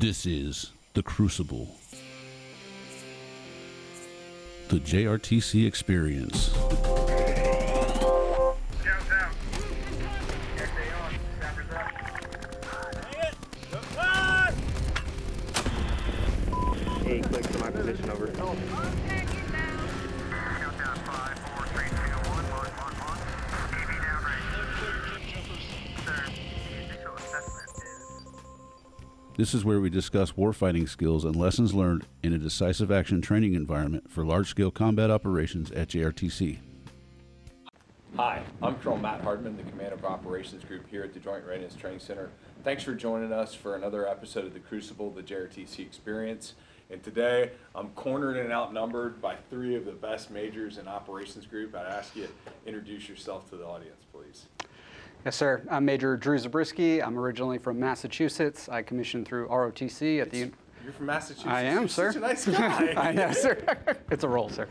This is The Crucible. The JRTC Experience. This is where we discuss warfighting skills and lessons learned in a decisive action training environment for large-scale combat operations at JRTC. Hi, I'm Colonel Matt Hardman, the Commander of Operations Group here at the Joint Readiness Training Center. Thanks for joining us for another episode of The Crucible, the JRTC Experience. And today, I'm cornered and outnumbered by three of the best majors in Operations Group. I'd ask you to introduce yourself to the audience, please. Yes, sir. I'm Major Drew Zabriskie. I'm originally from Massachusetts. I commissioned through ROTC at the... You're from Massachusetts. I am, sir. You're such a nice guy. I know, sir. It's a roll, sir.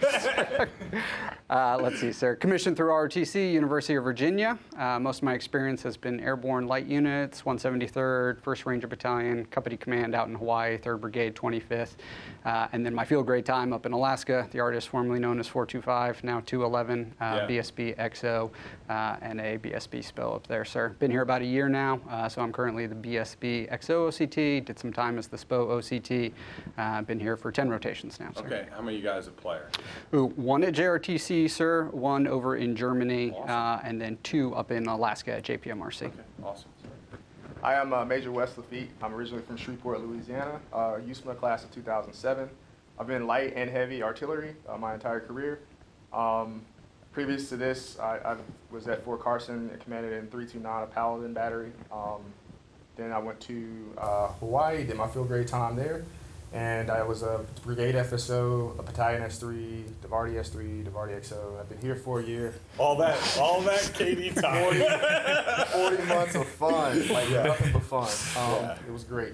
Let's see, sir. Commissioned through ROTC, University of Virginia. Most of my experience has been airborne light units, 173rd, 1st Ranger Battalion, Company Command out in Hawaii, 3rd Brigade, 25th. And then my field grade time up in Alaska, the ARTIS formerly known as 425, now 211, BSB XO, and a BSB SPO up there, sir. Been here about a year now, so I'm currently the BSB XO OCT, did some time as the SPO OCT. Been here for 10 rotations now, sir. Okay, how many of you guys a player? Ooh, one at JRTC, sir, one over in Germany, awesome. And then two up in Alaska at JPMRC. Okay, awesome. Hi, I'm Major Wes LaFitte. I'm originally from Shreveport, Louisiana, USMA class of 2007. I've been light and heavy artillery my entire career. Previous to this, I was at Fort Carson and commanded in 329, a Paladin battery. Then I went to Hawaii, did my field grade time there, and I was a brigade FSO, a battalion S3, DIVARTY XO. I've been here for a year. All that KD time. 40 months of fun, like nothing but fun. It was great.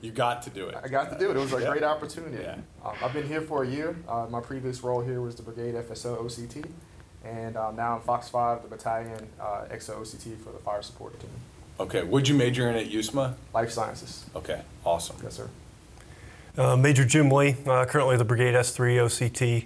You got to do it. I got to do it. It was a great opportunity. Yeah. I've been here for a year. My previous role here was the brigade FSO OCT, and now I'm Fox 5, the battalion XO OCT for the fire support team. Okay, what'd you major in at USMA? Life Sciences. Okay, awesome. Yes, sir. Major Jim Lee, currently the Brigade S3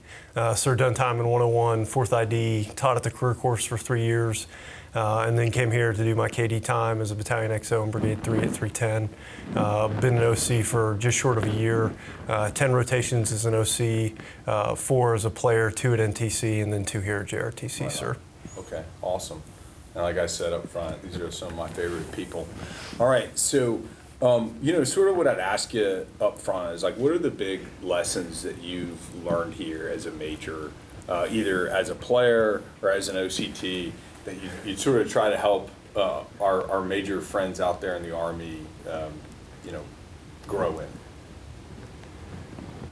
OCT, sir, done time in 101, 4th ID, taught at the career course for 3 years, and then came here to do my KD time as a Battalion XO in Brigade 3 at 310. Been an OC for just short of a year, 10 rotations as an OC, 4 as a player, 2 at NTC, and then 2 here at JRTC, right, sir. Okay, awesome. And like I said up front, these are some of my favorite people. All right, so, sort of what I'd ask you up front is, like, what are the big lessons that you've learned here as a major, either as a player or as an OCT, that you sort of try to help our major friends out there in the Army, grow in?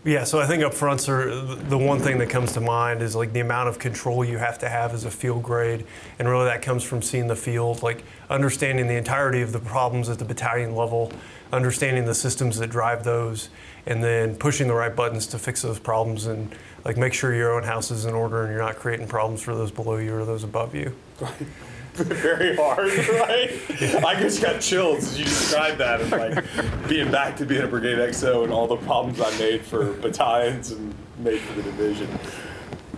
Yeah, so I think up front, sir, the one thing that comes to mind is like the amount of control you have to have as a field grade, and really that comes from seeing the field, like understanding the entirety of the problems at the battalion level, understanding the systems that drive those, and then pushing the right buttons to fix those problems and like make sure your own house is in order and you're not creating problems for those below you or those above you. Very hard, right? Yeah. I just got chills as you described that, and like being back to being a brigade XO and all the problems I made for battalions and made for the division.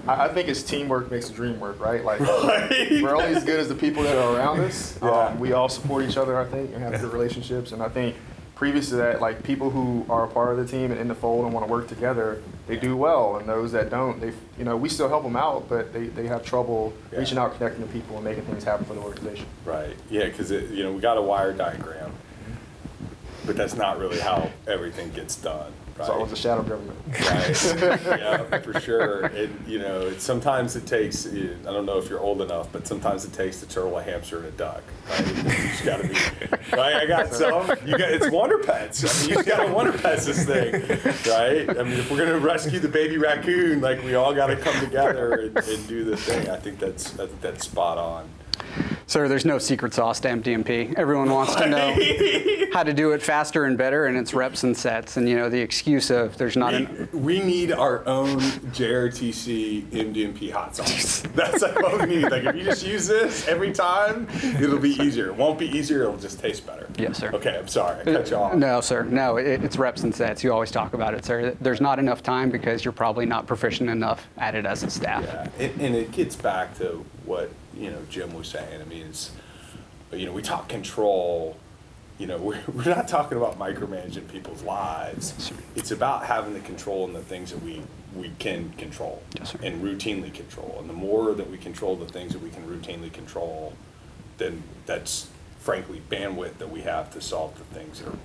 I think it's teamwork makes the dream work, right? Like we're only as good as the people that are around us. Yeah. We all support each other, I think, and have good relationships. And I think previous to that, like people who are a part of the team and in the fold and want to work together, they do well, and those that don't, they, we still help them out, but they have trouble reaching out, connecting to people, and making things happen for the organization. Right. Yeah, because we got a wire diagram, but that's not really how everything gets done. Right? So it's a shadow government. Right. Yeah, for sure. Sometimes it takes. I don't know if you're old enough, but sometimes it takes to turtle, a hamster, and a duck. Right. You just gotta be. Right. I got some. You got it's Wonder Pets. I mean, you just gotta Wonder Pets this thing. Right. I mean, if we're gonna rescue the baby raccoon, like we all gotta come together and do the thing. I think that's spot on. Sir, there's no secret sauce to MDMP. Everyone wants to know how to do it faster and better, and it's reps and sets. And, you know, the excuse of there's not We need our own JRTC MDMP hot sauce. That's what we need. Like, if you just use this every time, it'll be easier. It won't be easier. It'll just taste better. Yes, sir. Okay, I'm sorry. I cut you off. No, sir. No, it's reps and sets. You always talk about it, sir. There's not enough time because you're probably not proficient enough at it as a staff. Yeah, and it gets back to what, you know, Jim was saying. I mean, it's, you know, we talk control. You know, we're not talking about micromanaging people's lives. It's about having the control and the things that we can control, yes, and routinely control. And the more that we control the things that we can routinely control, then that's frankly bandwidth that we have to solve the things that are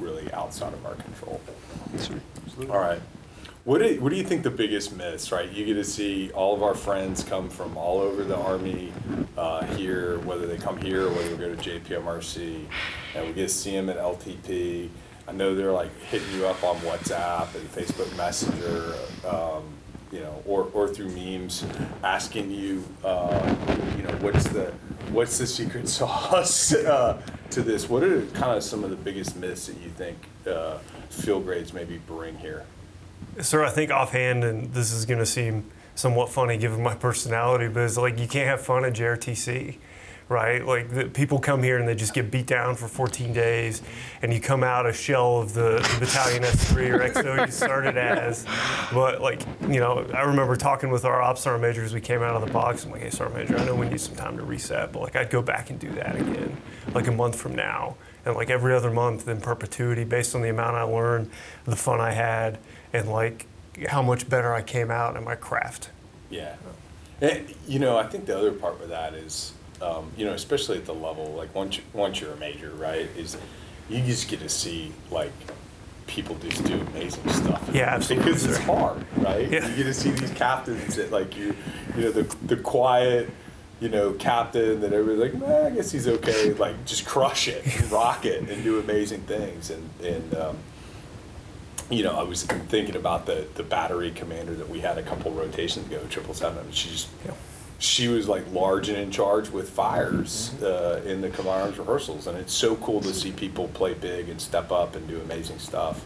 really outside of our control. Yes, all right. What do you think the biggest myths, right? You get to see all of our friends come from all over the Army here, whether they come here or whether we go to JPMRC, and we get to see them at LTP. I know they're like hitting you up on WhatsApp and Facebook Messenger, you know, or through memes, asking you, you know, what's the secret sauce to this? What are kind of some of the biggest myths that you think field grades maybe bring here? Sir, I think offhand, and this is going to seem somewhat funny given my personality, but it's like you can't have fun at JRTC, right? Like people come here and they just get beat down for 14 days, and you come out a shell of the battalion S3 or XO you started as. But like, you know, I remember talking with our ops sergeant majors. We came out of the box. I'm like, hey, sergeant major, I know we need some time to reset, but like I'd go back and do that again, like a month from now, and like every other month in perpetuity, based on the amount I learned, the fun I had, and like how much better I came out in my craft. Yeah. And, you know, I think the other part with that is, you know, especially at the level, like once you're a major, right, is you just get to see like people just do amazing stuff. Yeah, absolutely. Because it's hard, right? Yeah. You get to see these captains that like you know, the quiet, you know, captain that everybody's like, I guess he's okay, like just crush it and rock it and do amazing things. And you know, I was thinking about the battery commander that we had a couple rotations ago, 777. She was like large and in charge with fires in the command arms rehearsals, and it's so cool to see people play big and step up and do amazing stuff.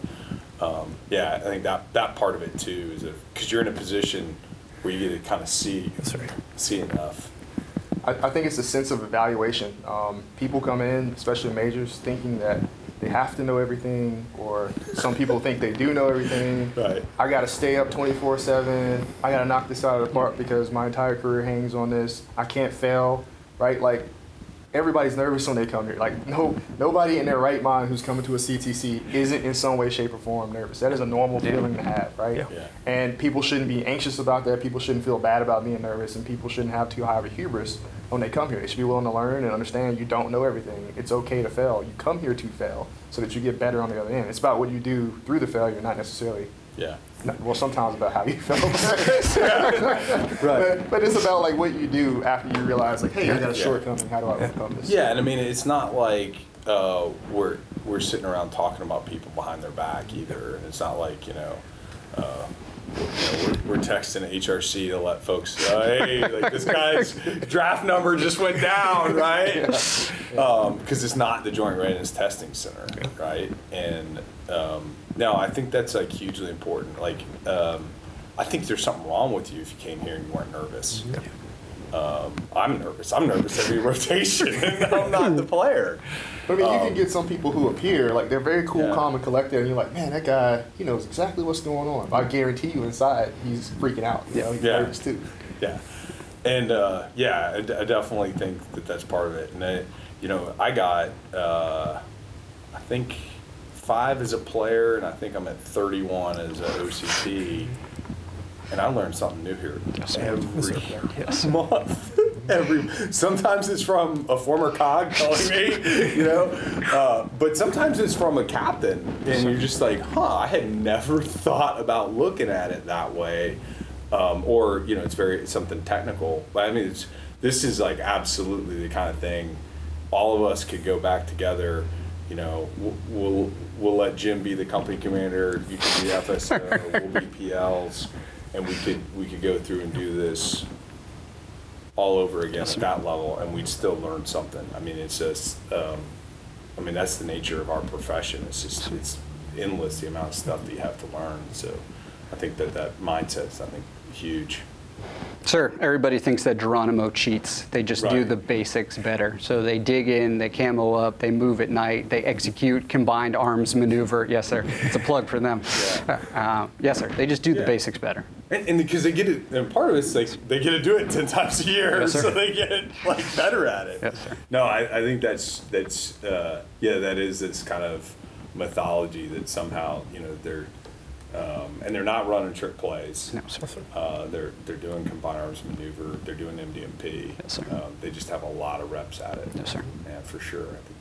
Yeah, I think that part of it too is because you're in a position where you get to kind of see enough. I think it's a sense of evaluation. People come in, especially majors, thinking that they have to know everything, or some people think they do know everything. Right. I got to stay up 24/7. I got to knock this out of the park because my entire career hangs on this. I can't fail, right? Like, everybody's nervous when they come here. Like, nobody in their right mind who's coming to a CTC isn't in some way, shape, or form nervous. That is a normal feeling to have, right? Yeah. Yeah. And people shouldn't be anxious about that. People shouldn't feel bad about being nervous, and people shouldn't have too high of a hubris when they come here. They should be willing to learn and understand you don't know everything. It's okay to fail. You come here to fail so that you get better on the other end. It's about what you do through the failure, not necessarily. Yeah. Well, sometimes about how you feel. Right. But it's about like what you do after you realize, like, hey, I got a shortcoming. How do I overcome this? Yeah, and I mean, it's not like we're sitting around talking about people behind their back either, and it's not like, you know. We're texting HRC to let folks know, hey, like this guy's draft number just went down, right? Because it's not the Joint Readiness Testing Center, right? And no, I think that's like hugely important. Like, I think there's something wrong with you if you came here and you weren't nervous. Yeah. I'm nervous. I'm nervous every rotation. I'm not the player. But I mean, you can get some people who appear like they're very cool, calm, and collected, and you're like, man, that guy, he knows exactly what's going on. But I guarantee you, inside, he's freaking out. You know, he's nervous too. Yeah, and I definitely think that's part of it. And I got, I think 5 as a player, and I think I'm at 31 as an OCT. And I learned something new here every month. Sometimes it's from a former cog telling me, you know, but sometimes it's from a captain, and you're just like, I had never thought about looking at it that way, or you know, it's something technical. But I mean, this is like absolutely the kind of thing all of us could go back together. You know, we'll let Jim be the company commander. You can be FSO. We'll be PLs. And we could go through and do this all over again at that level, and we'd still learn something. I mean, it's just, I mean, that's the nature of our profession. It's just, it's endless, the amount of stuff that you have to learn. So I think that that mindset's, I think, huge. Sure. Everybody thinks that Geronimo cheats. They just do the basics better. So they dig in, they camo up, they move at night, they execute combined arms maneuver. Yes, sir. It's a plug for them. Yes, sir. They just do the basics better. And because they get it, and part of it's like they get to do it 10 times a year, so they get like better at it. Yes, sir. No, I think that's that is this kind of mythology that somehow, you know, they're. And they're not running trick plays. No, sir. They're doing combined arms maneuver. They're doing MDMP. Yes, sir. They just have a lot of reps at it. Yes, sir. Yeah, for sure. I think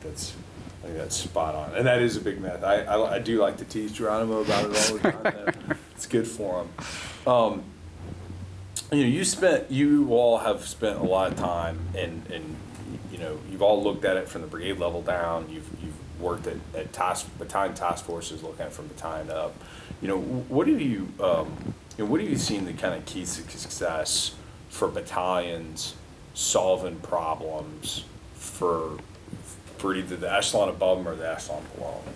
that's spot on. And that is a big myth. I do like to tease Geronimo about it all the time. It's good for him. You know, you all have spent a lot of time, and you know, you've all looked at it from the brigade level down. You've worked at battalion task forces, looking at it from battalion up. You know, what have you seen the kind of key success for battalions solving problems for either the echelon above them or the echelon below them?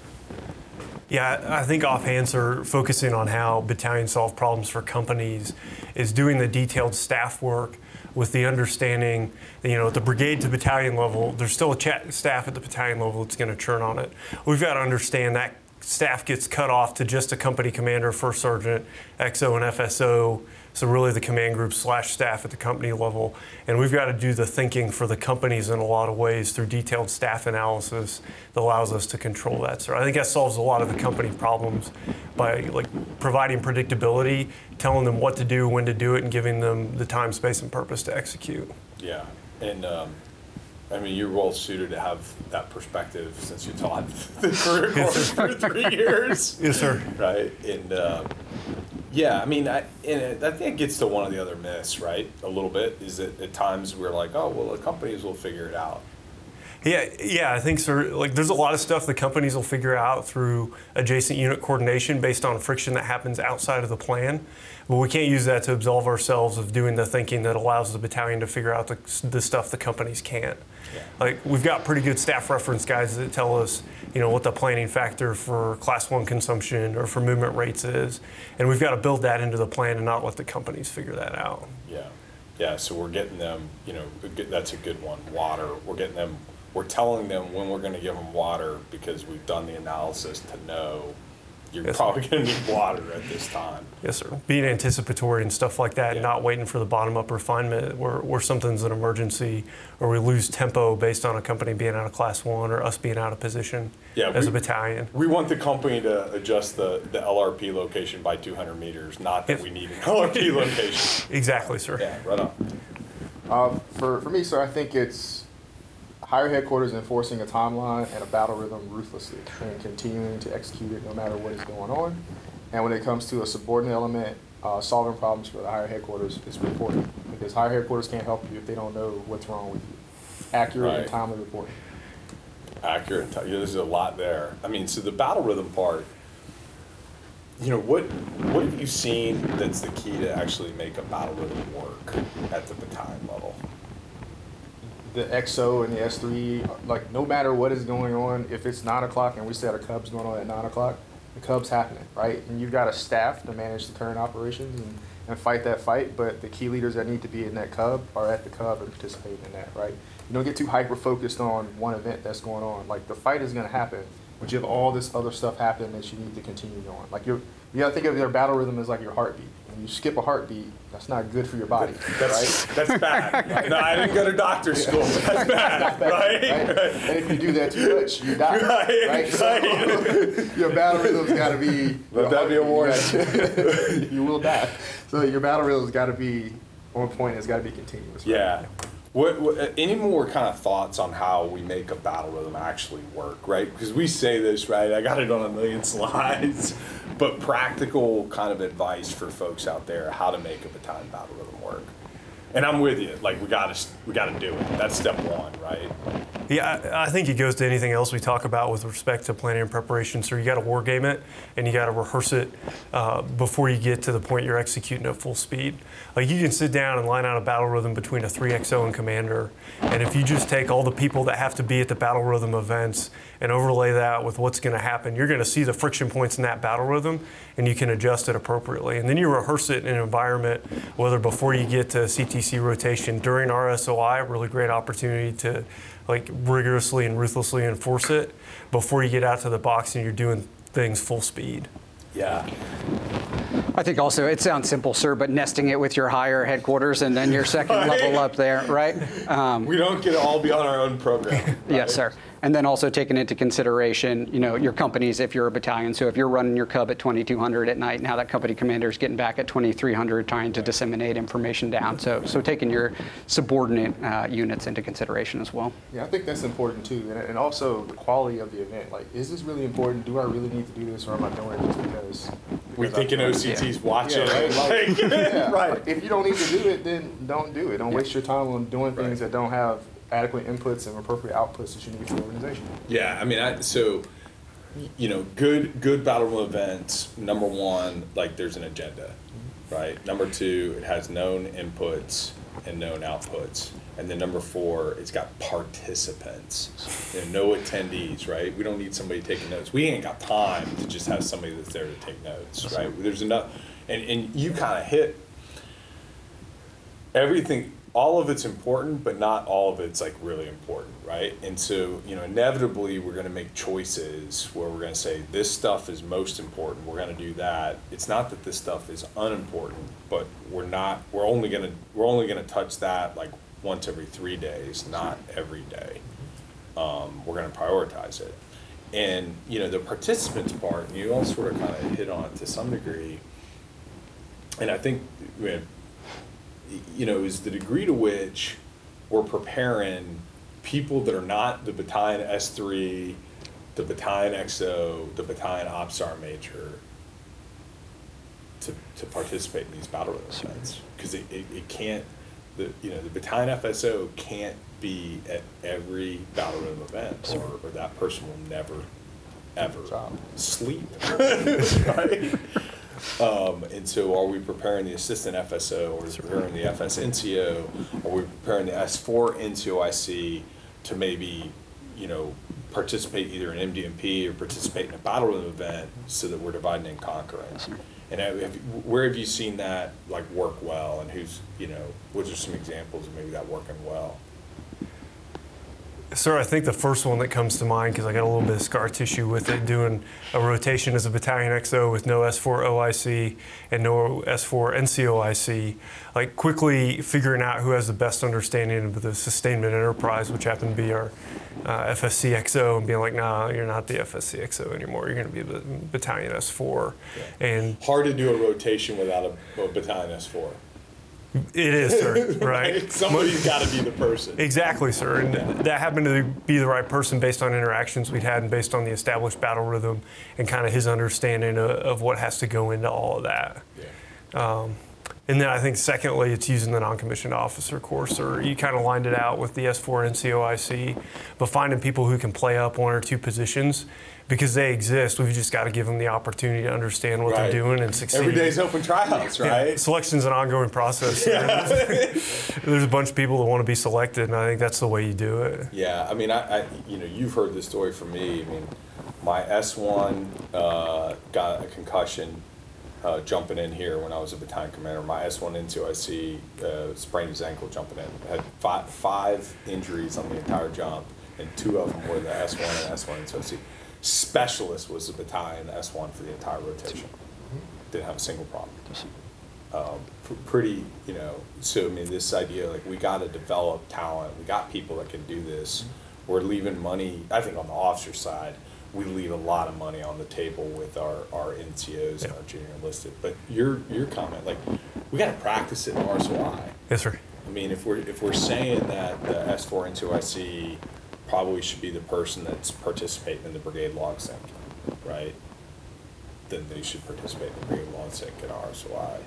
Yeah, I think offhand, sir, focusing on how battalions solve problems for companies is doing the detailed staff work with the understanding that, you know, at the brigade to battalion level, there's still a staff at the battalion level that's going to churn on it. We've got to understand that staff gets cut off to just a company commander, first sergeant, XO and FSO, so really the command group / staff at the company level. And we've got to do the thinking for the companies in a lot of ways through detailed staff analysis that allows us to control that. So I think that solves a lot of the company problems by like providing predictability, telling them what to do, when to do it, and giving them the time, space, and purpose to execute. Yeah, and I mean, you're well suited to have that perspective since you taught the career course for 3 years. Yes, sir. Right, and yeah, I mean, I think it gets to one of the other myths, right? A little bit is that at times we're like, oh, well, the companies will figure it out. Yeah, I think so. Like, there's a lot of stuff the companies will figure out through adjacent unit coordination based on friction that happens outside of the plan. But we can't use that to absolve ourselves of doing the thinking that allows the battalion to figure out the stuff the companies can't. Yeah. Like, we've got pretty good staff reference guides that tell us, you know, what the planning factor for class 1 consumption or for movement rates is. And we've got to build that into the plan and not let the companies figure that out. Yeah, so we're getting them, you know, that's a good one, water. We're telling them when we're going to give them water because we've done the analysis to know you're probably going to need water at this time. Yes, sir. Being anticipatory and stuff like that, not waiting for the bottom-up refinement where something's an emergency or we lose tempo based on a company being out of class 1 or us being out of position as a battalion. We want the company to adjust the LRP location by 200 meters, not that we need an LRP location. Exactly, sir. Yeah, right on. For me, sir, I think it's higher headquarters enforcing a timeline and a battle rhythm ruthlessly and continuing to execute it no matter what is going on. And when it comes to a subordinate element, solving problems for the higher headquarters is reporting, because higher headquarters can't help you if they don't know what's wrong with you. Accurate and timely reporting. Accurate. There's a lot there. I mean, so the battle rhythm part, you know, what have you seen that's the key to actually make a battle rhythm work at the battalion level? The XO and the S3, like, no matter what is going on, if it's 9 o'clock and we said a Cub's going on at 9 o'clock, the Cub's happening, right? And you've got a staff to manage the current operations and fight that fight, but the key leaders that need to be in that Cub are at the Cub and participating in that, right? You don't get too hyper-focused on one event that's going on. Like, the fight is going to happen, but you have all this other stuff happening that you need to continue on. Like, you got to think of your battle rhythm as like your heartbeat. You skip a heartbeat, that's not good for your body, right? That's bad. Right? No, I didn't go to doctor school. That's bad, right? And if you do that too much, you die, right? So your battle rhythm's got to be... Let that be a warning. You will die. So your battle rhythm's got to be on point. It's got to be continuous. Right? Yeah. What, any more kind of thoughts on how we make a battle rhythm actually work, right? Because we say this, right? I got it on a million slides. But practical kind of advice for folks out there, how to make a battalion battle rhythm work. And I'm with you. Like, we got to do it. That's step 1, right? Yeah, I think it goes to anything else we talk about with respect to planning and preparation. So you got to war game it and you got to rehearse it before you get to the point you're executing at full speed. Like, you can sit down and line out a battle rhythm between a 3XO and commander. And if you just take all the people that have to be at the battle rhythm events and overlay that with what's going to happen, you're going to see the friction points in that battle rhythm and you can adjust it appropriately. And then you rehearse it in an environment, whether before you get to CTC rotation, during RSOI, really great opportunity to like rigorously and ruthlessly enforce it before you get out to the box and you're doing things full speed. Yeah. I think also it sounds simple, sir, but nesting it with your higher headquarters and then your second level up there, right? We don't get to all be on our own program. Right? Yes, sir. And then also taking into consideration, you know, your companies if you're a battalion. So if you're running your cub at 2,200 at night, now that company commander is getting back at 2,300 trying to disseminate information down. So taking your subordinate units into consideration as well. Yeah, I think that's important too. And also the quality of the event. Like, is this really important? Do I really need to do this, or am I doing it just because? We think an OCT's watching. Yeah, right. Like, yeah, right. Like, if you don't need to do it, then don't do it. Don't waste your time on doing things that don't have adequate inputs and appropriate outputs that you need for your organization. Yeah, I mean, so, you know, good battle events, number one, like, there's an agenda, right? Number two, it has known inputs and known outputs. And then number four, it's got participants, you know, no attendees, right? We don't need somebody taking notes. We ain't got time to just have somebody that's there to take notes, right? There's enough, and you kind of hit everything. All of it's important, but not all of it's like really important, right? And so, you know, inevitably we're going to make choices where we're going to say this stuff is most important. We're going to do that. It's not that this stuff is unimportant, but we're only going to touch that like once every 3 days, not every day. We're going to prioritize it. And, you know, the participants part, you all sort of kind of hit on it to some degree. And I think we have, you know, is the degree to which we're preparing people that are not the battalion S3, the battalion XO, the battalion OPSAR major to participate in these battle events. Because it can't, the battalion FSO can't be at every battle room event, or that person will never, ever sleep. Right? And so are we preparing the assistant FSO, or is preparing the FS NCO, or are we preparing the S4 NCOIC to maybe, you know, participate either in MDMP or participate in a battle room event so that we're dividing and conquering? And where have you seen that, like, work well, and who's, you know, what are some examples of maybe that working well? Sir, I think the first one that comes to mind, because I got a little bit of scar tissue with it, doing a rotation as a battalion XO with no S4 OIC and no S4 NCOIC, like quickly figuring out who has the best understanding of the sustainment enterprise, which happened to be our FSC XO, and being like, nah, you're not the FSC XO anymore. You're going to be the battalion S4. Yeah. And hard to do a rotation without a battalion S4. It is, sir, right? Somebody's got to be the person. Exactly, sir. And that happened to be the right person based on interactions we'd had and based on the established battle rhythm and kind of his understanding of what has to go into all of that. Yeah. And then I think secondly, it's using the non-commissioned officer course, or you kind of lined it out with the S4 NCOIC, but finding people who can play up one or two positions because they exist. We've just got to give them the opportunity to understand what they're doing and succeed. Every day's open tryouts, right? Yeah. Selection's an ongoing process. Yeah. There's a bunch of people that want to be selected, and I think that's the way you do it. Yeah, I mean, I you know, you've heard this story from me. I mean, my S1 got a concussion. Jumping in here when I was a battalion commander, my S1 NCOIC sprained his ankle jumping in. Had five injuries on the entire jump, and two of them were the S1 and S1 NCOIC. Specialist was the battalion S1 for the entire rotation. Didn't have a single problem. Pretty, you know, so I mean, this idea, like, we got to develop talent. We got people that can do this. We're leaving money, I think, on the officer side. We leave a lot of money on the table with our NCOs and our junior enlisted. But your comment, like, we got to practice it in RSOI. Yes, sir. I mean, if we're saying that the S4 NCOIC probably should be the person that's participating in the brigade log sync, right? Then they should participate in the brigade log sync at RSOI.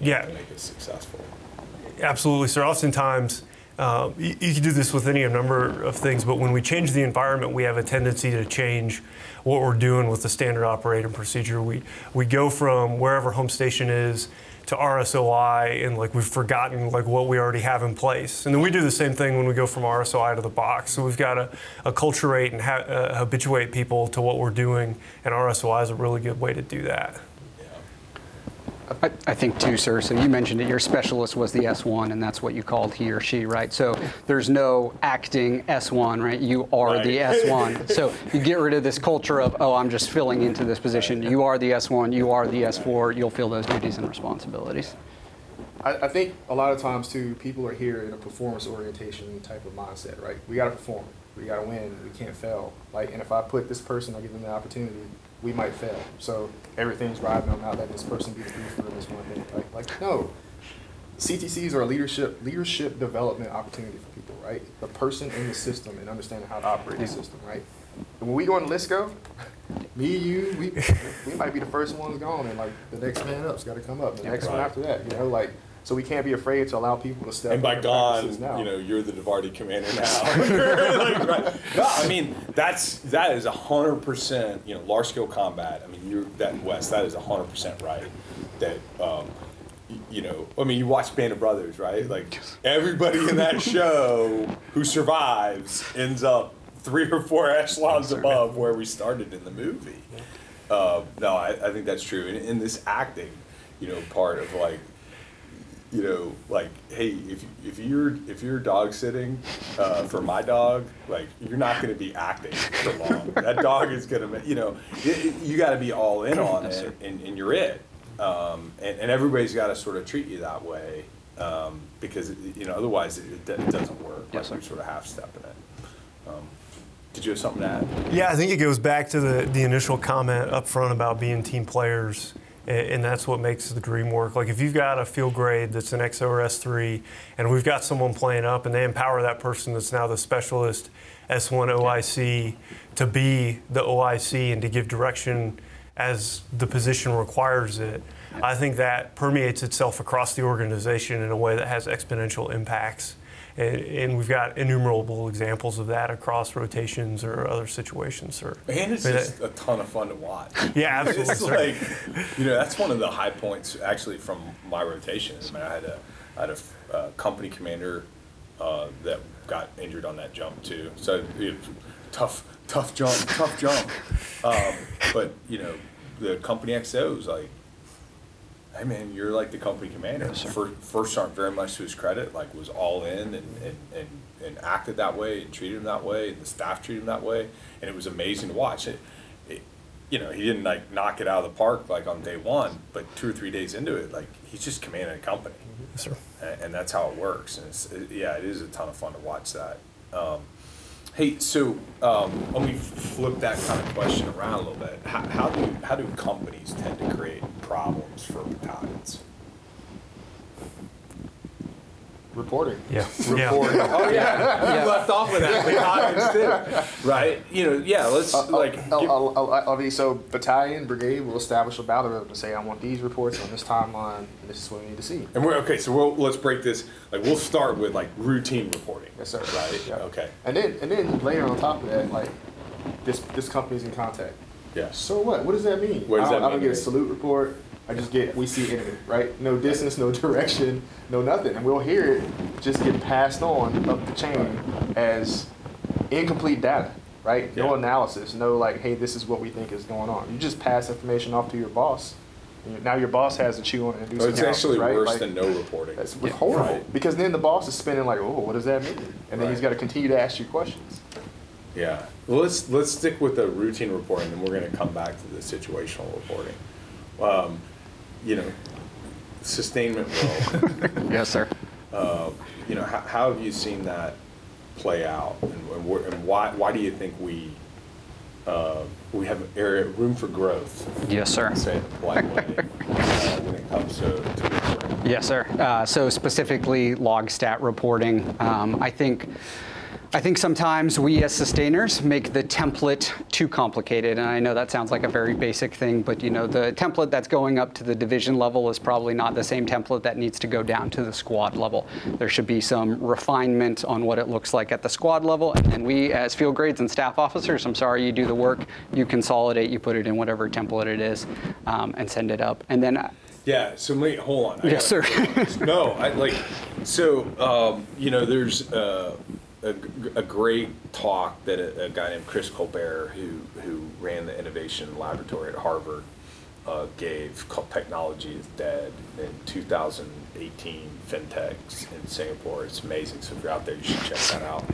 Yeah. To make it successful. Absolutely, sir. Oftentimes, You can do this with any number of things, but when we change the environment, we have a tendency to change what we're doing with the standard operating procedure. We go from wherever home station is to RSOI, and like we've forgotten like what we already have in place. And then we do the same thing when we go from RSOI to the box. So we've got to acculturate and habituate people to what we're doing, and RSOI is a really good way to do that. I think too, sir, so you mentioned that your specialist was the S1, and that's what you called he or she, right? So there's no acting S1, right? You are right. The S1. So you get rid of this culture of, oh, I'm just filling into this position. You are the S1, you are the S4, you'll fill those duties and responsibilities. I think a lot of times too, people are here in a performance orientation type of mindset, right? We gotta perform, we gotta win, we can't fail. Like, and if I put this person, I give them the opportunity, we might fail. So everything's riding on how that this person gets through for this one thing. Like no, CTCs are a leadership development opportunity for people, right? The person in the system and understanding how to operate the system, right? And when we go on LSCO, me, you, we might be the first ones gone, and like the next man up's got to come up, and the next one after that, you know, like. So we can't be afraid to allow people to step in. And by God, now, you know, you're the DIVARTY commander now. Like, right. No, I mean, that is 100%, you know, large scale combat. I mean, you're that West, that is 100% right. That, you know, I mean, you watch Band of Brothers, right? Like everybody in that show who survives ends up 3 or 4 echelons above where we started in the movie. No, I think that's true. And in this acting, you know, part of like, you know, like, hey, if you're dog sitting for my dog, like, you're not going to be acting for long. That dog is going to, you know, you got to be all in on it, and you're it. And everybody's got to sort of treat you that way because, you know, otherwise it doesn't work. Yes, like, you're sort of half-stepping it. Did you have something to add? Yeah, I think it goes back to the initial comment up front about being team players. And that's what makes the dream work. Like if you've got a field grade that's an XO or S3, and we've got someone playing up, and they empower that person that's now the specialist S1 OIC to be the OIC and to give direction as the position requires it, I think that permeates itself across the organization in a way that has exponential impacts. And we've got innumerable examples of that across rotations or other situations, sir. And it's just a ton of fun to watch. Yeah, absolutely. It's like, you know, that's one of the high points actually from my rotation. I mean, I had a company commander that got injured on that jump too. So you know, tough jump. But you know, the company XO's like, hey man, you're like the company commander. Yes, First Sergeant, very much to his credit, like was all in and acted that way and treated him that way, and the staff treated him that way, and it was amazing to watch. It you know, he didn't like knock it out of the park like on day one, but 2 or 3 days into it, like he's just commanding a company. Yes, sir. And that's how it works. And it is a ton of fun to watch that. Hey, so let me flip that kind of question around a little bit. How do companies tend to create problems for battalions? Reporting. Yeah. Reporting. Yeah. Oh yeah. You left off with that. Battalions too. Right. You know. Yeah. Let's So battalion, brigade will establish a battle rhythm and say, I want these reports on this timeline. This is what we need to see. And we're okay. So let's break this. Like we'll start with like routine reporting. Yes, sir. Right. Yeah. Okay. And then later on top of that, like this company's in contact. Yeah. So what? What does that mean? I don't get a salute report. I just get, we see enemy, right? No distance, no direction, no nothing. And we'll hear it just get passed on up the chain as incomplete data, right? Yeah. No analysis, no like, hey, this is what we think is going on. You just pass information off to your boss. And now your boss has to chew on it and do something. It's actually worse than no reporting. That's horrible. Right. Because then the boss is spinning like, oh, what does that mean? And then he's got to continue to ask you questions. Yeah. Well, let's stick with the routine reporting, and we're going to come back to the situational reporting. You know, sustainment role. Yes, sir. You know, how have you seen that play out, and why do you think we have room for growth? Yes, sir. Say it politely, when it comes to reporting. Yes, sir. So specifically, log stat reporting. I think. I think sometimes we as sustainers make the template too complicated, and I know that sounds like a very basic thing, but you know, the template that's going up to the division level is probably not the same template that needs to go down to the squad level. There should be some refinement on what it looks like at the squad level, and then we as field grades and staff officers, I'm sorry, you do the work, you consolidate, you put it in whatever template it is, and send it up. And then yeah, so wait, hold on. Yes, sir. No, I like, so, you know, there's a great talk that a guy named Chris Colbert, who ran the innovation laboratory at Harvard, gave, called Technology is Dead, in 2018, FinTechs in Singapore. It's amazing, so if you're out there, you should check that out.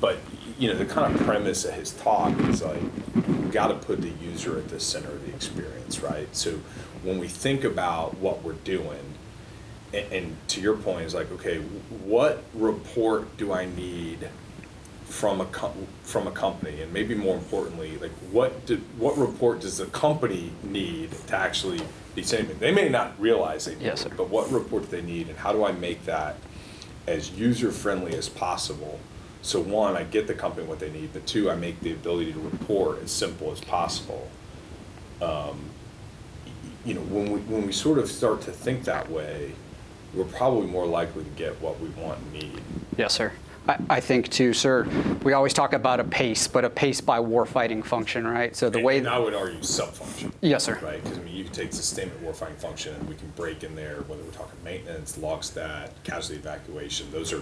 But, you know, the kind of premise of his talk is like, you got to put the user at the center of the experience, right? So when we think about what we're doing, and to your point, it's like, okay, what report do I need from a company? And maybe more importantly, like what report does the company need to actually be saving? They may not realize they need, yes, but what report do they need, and how do I make that as user-friendly as possible? So one, I get the company what they need, but two, I make the ability to report as simple as possible. You know, when we sort of start to think that way, we're probably more likely to get what we want and need. Yes, sir. I think too, sir, we always talk about a pace, but a pace by warfighting function, right? So the way and I would argue sub-function. Yes, sir. Right, because I mean, you can take sustainment warfighting function and we can break in there, whether we're talking maintenance, logstat, casualty evacuation, those are...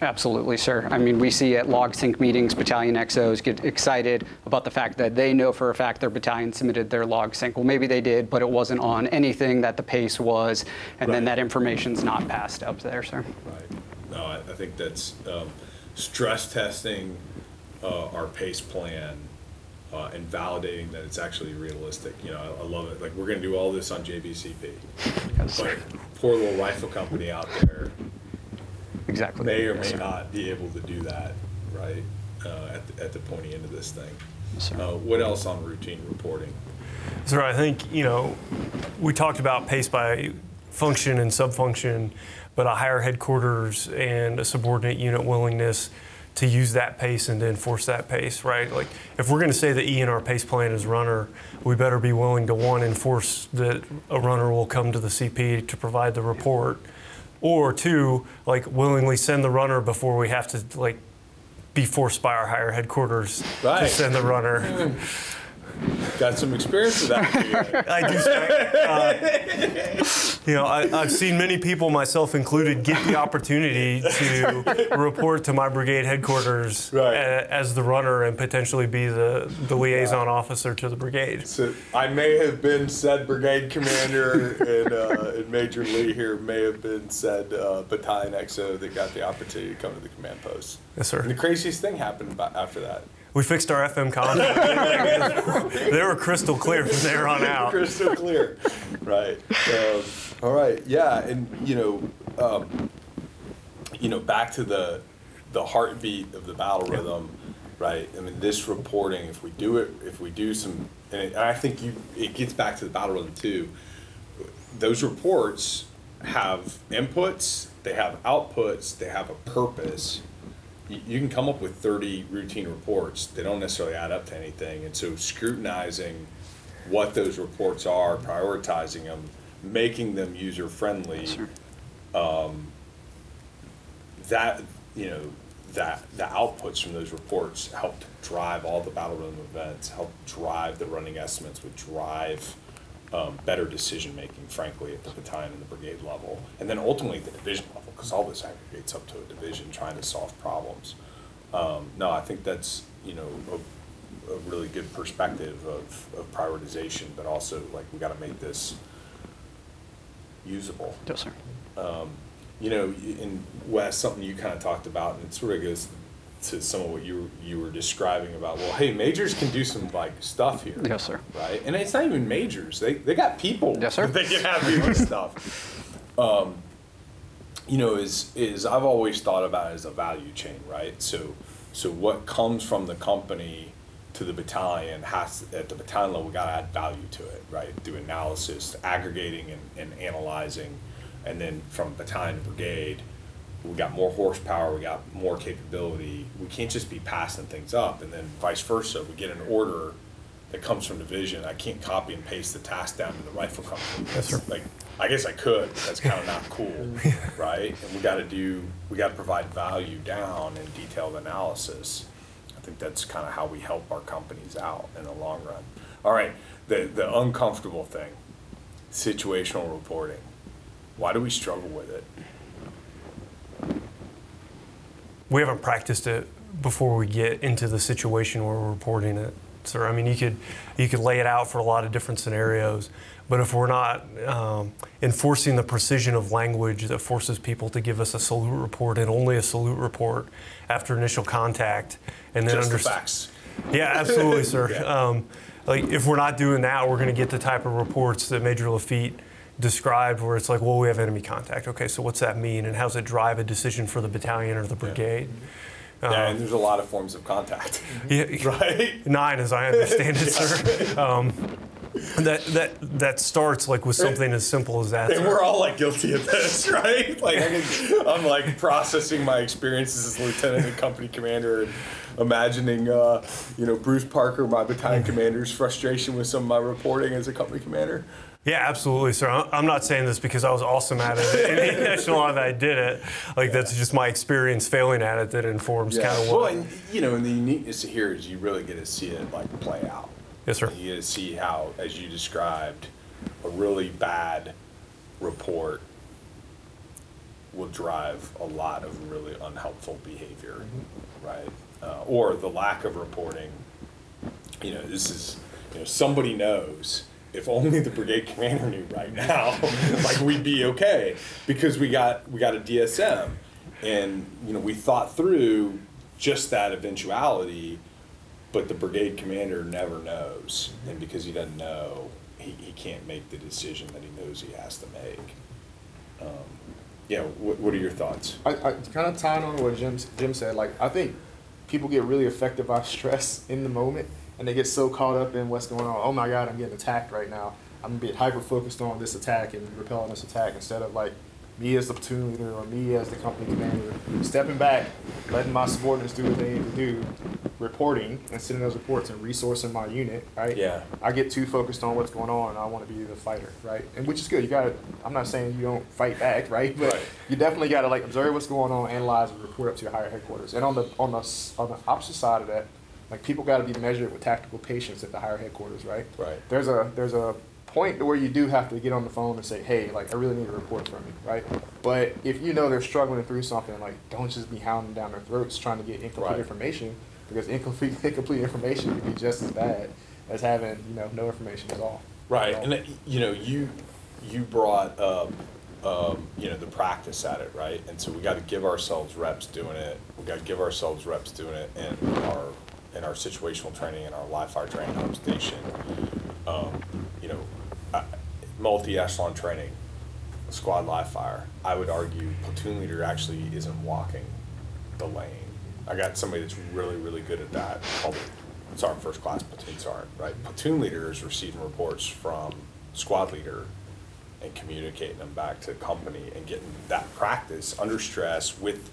Absolutely, sir. I mean, we see at log sync meetings, battalion XOs get excited about the fact that they know for a fact their battalion submitted their log sync. Well, maybe they did, but it wasn't on anything that the pace was, and right. Then that information's not passed up there, sir. Right. No, I think that's stress testing our pace plan and validating that it's actually realistic. You know, I love it. Like, we're going to do all this on JBCP. Yes, but poor little rifle company out there. Exactly. May or may not be able to do that, right, at the pointy end of this thing. What else on routine reporting? So I think, you know, we talked about pace by function and subfunction, but a higher headquarters and a subordinate unit willingness to use that pace and to enforce that pace, right? Like, if we're going to say the E in our pace plan is runner, we better be willing to, one, enforce that a runner will come to the CP to provide the report, or two, like, willingly send the runner before we have to, like, be forced by our higher headquarters to send the runner. Got some experience with that. I do. You know, I've seen many people, myself included, get the opportunity to report to my brigade headquarters as the runner and potentially be the liaison officer to the brigade. So I may have been said brigade commander, and Major Lee here may have been said battalion XO that got the opportunity to come to the command post. Yes, sir. And the craziest thing happened after that. We fixed our FM content. They were crystal clear from there on out. Crystal clear, right? All right, yeah, and you know, back to the heartbeat of the battle rhythm, right? I mean, this reporting, if we do some, and I think it gets back to the battle rhythm too. Those reports have inputs, they have outputs, they have a purpose. You can come up with 30 routine reports. They don't necessarily add up to anything. And so scrutinizing what those reports are, prioritizing them, making them user-friendly, that the outputs from those reports helped drive all the battle rhythm events, helped drive the running estimates, would drive better decision-making, frankly, at the battalion and the brigade level, and then ultimately the division level, because all this aggregates up to a division trying to solve problems. No, I think that's, you know, a really good perspective of prioritization, but also, like, we got to make this usable. Yes, sir. You know, in Wes, something you kind of talked about, and it sort of goes to some of what you were describing about, well, hey, majors can do some, like, stuff here. Yes, sir. Right? And it's not even majors. They got people. Yes, sir. They can have people stuff. You know, is I've always thought about it as a value chain, right? So what comes from the company to the battalion has to, at the battalion level, we got to add value to it, right? Through analysis, aggregating and analyzing, and then from battalion to brigade, we got more horsepower, we got more capability. We can't just be passing things up, and then vice versa. We get an order that comes from division. I can't copy and paste the task down to the rifle company. That's yes, like, I guess I could, but that's kind of not cool, right? And we got to provide value down in detailed analysis. I think that's kind of how we help our companies out in the long run. All right, the uncomfortable thing, situational reporting. Why do we struggle with it? We haven't practiced it before we get into the situation where we're reporting it, sir. I mean, you could lay it out for a lot of different scenarios, but if we're not enforcing the precision of language that forces people to give us a salute report and only a salute report after initial contact, and then facts. Yeah, absolutely, sir. Yeah. Like if we're not doing that, we're going to get the type of reports that Major LaFitte described, where it's like, well, we have enemy contact. Okay, so what's that mean, and how's it drive a decision for the battalion or the brigade? Yeah, and there's a lot of forms of contact. Yeah, right. 9, as I understand it, sir. That starts like with something as simple as that. And we're all like guilty of this, right? Like I'm like processing my experiences as lieutenant and company commander, and imagining, Bruce Parker, my battalion commander's frustration with some of my reporting as a company commander. Yeah, absolutely, sir. I'm not saying this because I was awesome at it in the echelon that I did it. Like, that's just my experience failing at it that informs kind of what. Well, and the uniqueness here is you really get to see it, like, play out. Yes, sir. You get to see how, as you described, a really bad report will drive a lot of really unhelpful behavior, right? Or the lack of reporting. This is, somebody knows. If only the brigade commander knew right now, like we'd be okay, because we got a DSM, and we thought through just that eventuality, but the brigade commander never knows, and because he doesn't know, he can't make the decision that he knows he has to make. What are your thoughts? I kind of tying on what Jim said. Like, I think people get really affected by stress in the moment. And they get so caught up in what's going on. Oh my God, I'm getting attacked right now. I'm being hyper-focused on this attack and repelling this attack, instead of like me as the platoon leader or me as the company commander stepping back, letting my subordinates do what they need to do, reporting and sending those reports and resourcing my unit, right? Yeah. I get too focused on what's going on. I want to be the fighter, right? And which is good. I'm not saying you don't fight back, right? But you definitely got to like observe what's going on, analyze, and report up to your higher headquarters. And on the opposite side of that, like, people got to be measured with tactical patience at the higher headquarters, right? Right. There's a point where you do have to get on the phone and say, hey, like, I really need a report from you, right? But if you know they're struggling through something, like, don't just be hounding down their throats trying to get incomplete information, because incomplete information can be just as bad as having, no information at all. Right. And, you brought up, the practice at it, right? And so we got to give ourselves reps doing it. And in our situational training and our live fire training home station, multi-echelon training, squad live fire, I would argue platoon leader actually isn't walking the lane. I got somebody that's really, really good at that. It's our first class platoon sergeant, right? Platoon leader is receiving reports from squad leader and communicating them back to the company and getting that practice under stress with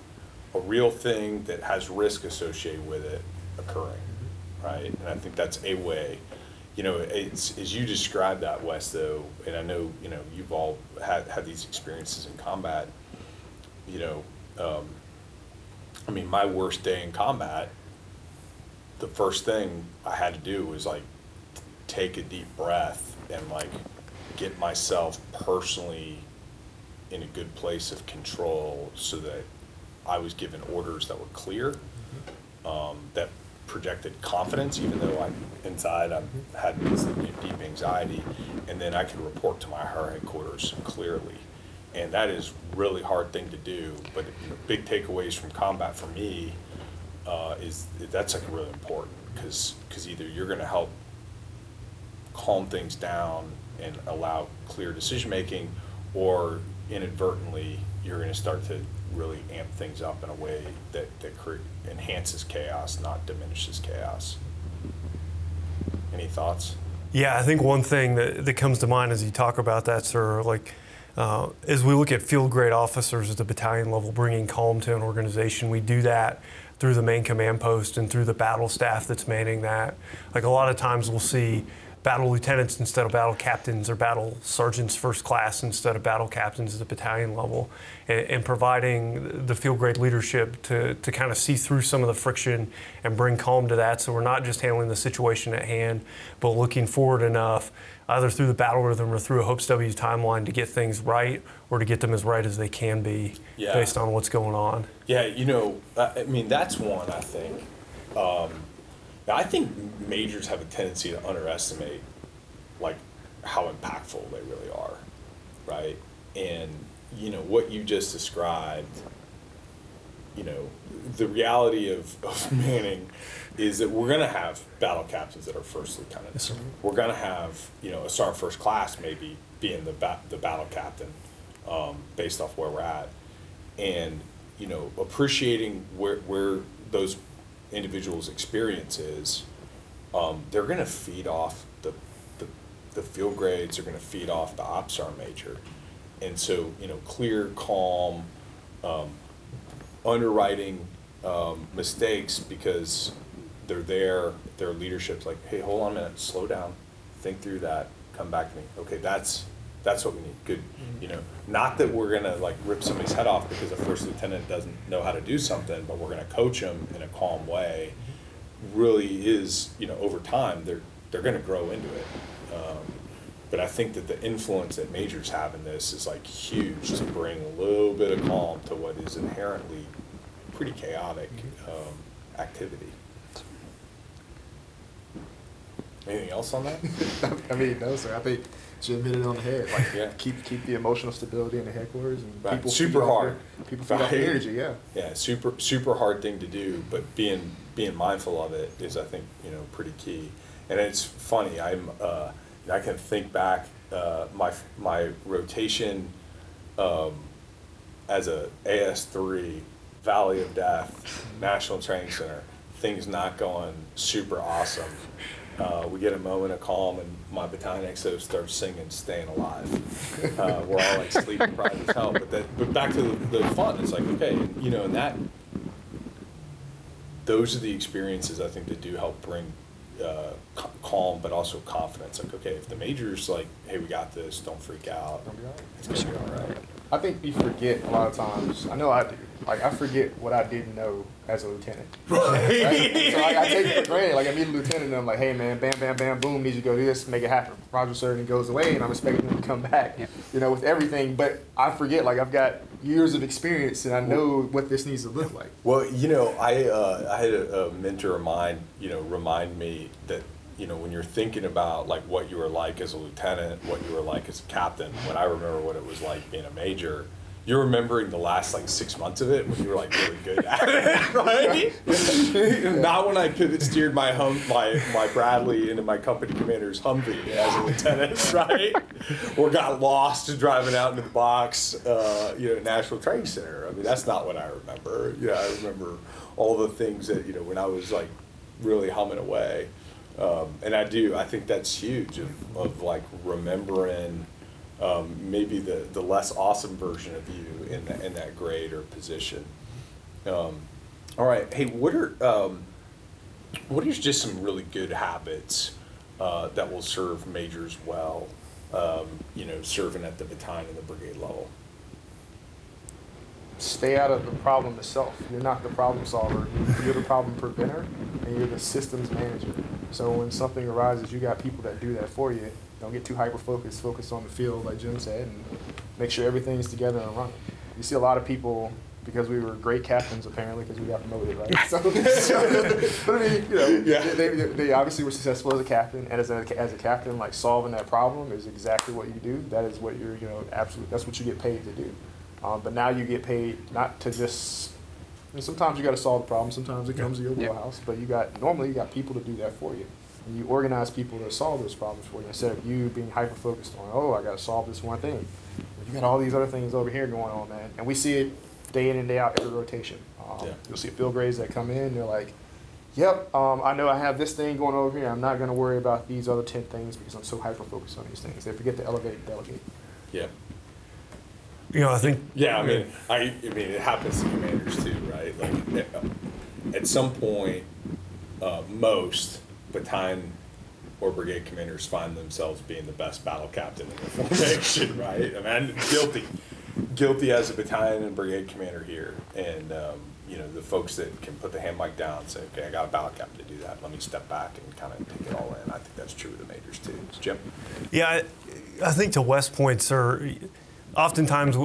a real thing that has risk associated with it occurring, right? And I think that's a way, it's, as you described that, Wes, though, and I know, you've all had these experiences in combat, my worst day in combat, the first thing I had to do was like take a deep breath and like get myself personally in a good place of control so that I was given orders that were clear, that projected confidence, even though I had this deep anxiety, and then I could report to my higher headquarters clearly. And that is really hard thing to do, but big takeaways from combat for me is that's like really important, because either you're going to help calm things down and allow clear decision making, or inadvertently you're going to start to really amp things up in a way that enhances chaos, not diminishes chaos. Any thoughts? Yeah, I think one thing that comes to mind as you talk about that, sir, like As we look at field grade officers at the battalion level, bringing calm to an organization, we do that through the main command post and through the battle staff that's manning that. Like a lot of times we'll see battle lieutenants instead of battle captains, or battle sergeants first class instead of battle captains at the battalion level, and providing the field grade leadership to kind of see through some of the friction and bring calm to that, so we're not just handling the situation at hand, but looking forward enough, either through the battle rhythm or through a Hope's W timeline, to get things right, or to get them as right as they can be based on what's going on. Yeah, you know, I mean, that's one, I think. I think majors have a tendency to underestimate, like, how impactful they really are, right? And, you know, what you just described, you know, the reality of manning is that we're going to have battle captains that are first lieutenants. Yes, we're going to have, you know, a sergeant first class maybe being the battle captain based off where we're at. And, you know, appreciating where those individuals' experiences, they're going to feed off the field grades, they're going to feed off the ops sergeant major. And so, you know, clear, calm, underwriting mistakes, because they're there, their leadership's like, hey, hold on a minute, slow down, think through that, come back to me. Okay, that's what we need. Good, you know, not that we're gonna like rip somebody's head off because a first lieutenant doesn't know how to do something, but we're gonna coach them in a calm way. Really is, you know, over time they're gonna grow into it. But I think that the influence that majors have in this is like huge, to bring a little bit of calm to what is inherently pretty chaotic activity. Anything else on that? I mean, no, sir. I think Jim hit it on the head. Like, keep the emotional stability in the headquarters, and people super hard. People feel the energy, Yeah, super hard thing to do, but being mindful of it is, I think, you know, pretty key. And it's funny. I can think back my rotation as a AS3, Valley of Death, National Training Center. Things not going super awesome. We get a moment of calm, and my battalion XO starts singing "Staying Alive." We're all like sleep deprived as hell, but back to the fun. It's like, okay, you know, and those are the experiences I think that do help bring calm, but also confidence. Like, okay, if the major's like, hey, we got this, don't freak out. It's gonna be all right. I think we forget a lot of times. I know I do. Like, I forget what I didn't know as a lieutenant. Right? So I take it for granted. Like, I meet a lieutenant and I'm like, hey man, bam, bam, bam, boom, need you to go do this, make it happen. Roger, sir, and he goes away, and I'm expecting him to come back, you know, with everything. But I forget, like, I've got years of experience, and I know what this needs to look like. Well, you know, I had a mentor of mine, you know, remind me that, you know, when you're thinking about like what you were like as a lieutenant, what you were like as a captain, when I remember what it was like being a major, you're remembering the last like 6 months of it when you were like really good at it, right? Yeah. Not when I pivot steered my Bradley into my company commander's Humvee as a lieutenant, right? Or got lost driving out into the box, you know, National Training Center. I mean, that's not what I remember. Yeah, I remember all the things that, you know, when I was like really humming away. And I think that's huge of like remembering maybe the less awesome version of you in that grade or position. All right, hey, what are just some really good habits that will serve majors well, you know, serving at the battalion and the brigade level? Stay out of the problem itself. You're not the problem solver. You're the problem preventer, and you're the systems manager. So when something arises, you got people that do that for you. Don't get too hyper-focused. Focus on the field, like Jim said, and make sure everything's together and running. You see a lot of people, because we were great captains, apparently, because we got promoted, right? So I mean, you know, they obviously were successful as a captain, and as a captain, like, solving that problem is exactly what you do. That is what you're, you know, absolutely, that's what you get paid to do. But now you get paid not to just, I mean, sometimes you got to solve the problem. Sometimes it comes to your wheelhouse, but normally you got people to do that for you. And you organize people to solve those problems for you, instead of you being hyper-focused on, oh, I got to solve this one thing. You got all these other things over here going on, man. And we see it day in and day out, every rotation. You'll see field grades that come in, they're like, I know I have this thing going over here. I'm not going to worry about these other 10 things because I'm so hyper-focused on these things. They forget to elevate and delegate. Yeah. you know, I think. Yeah, I mean, I mean, it happens to commanders too, right? Like, at some point, most battalion or brigade commanders find themselves being the best battle captain in the formation, right? I mean, I'm guilty as a battalion and brigade commander here, and you know, the folks that can put the hand mic down and say, okay, I got a battle captain to do that, let me step back and kind of take it all in. I think that's true of the majors too. Jim? Yeah, I think to West Point's, oftentimes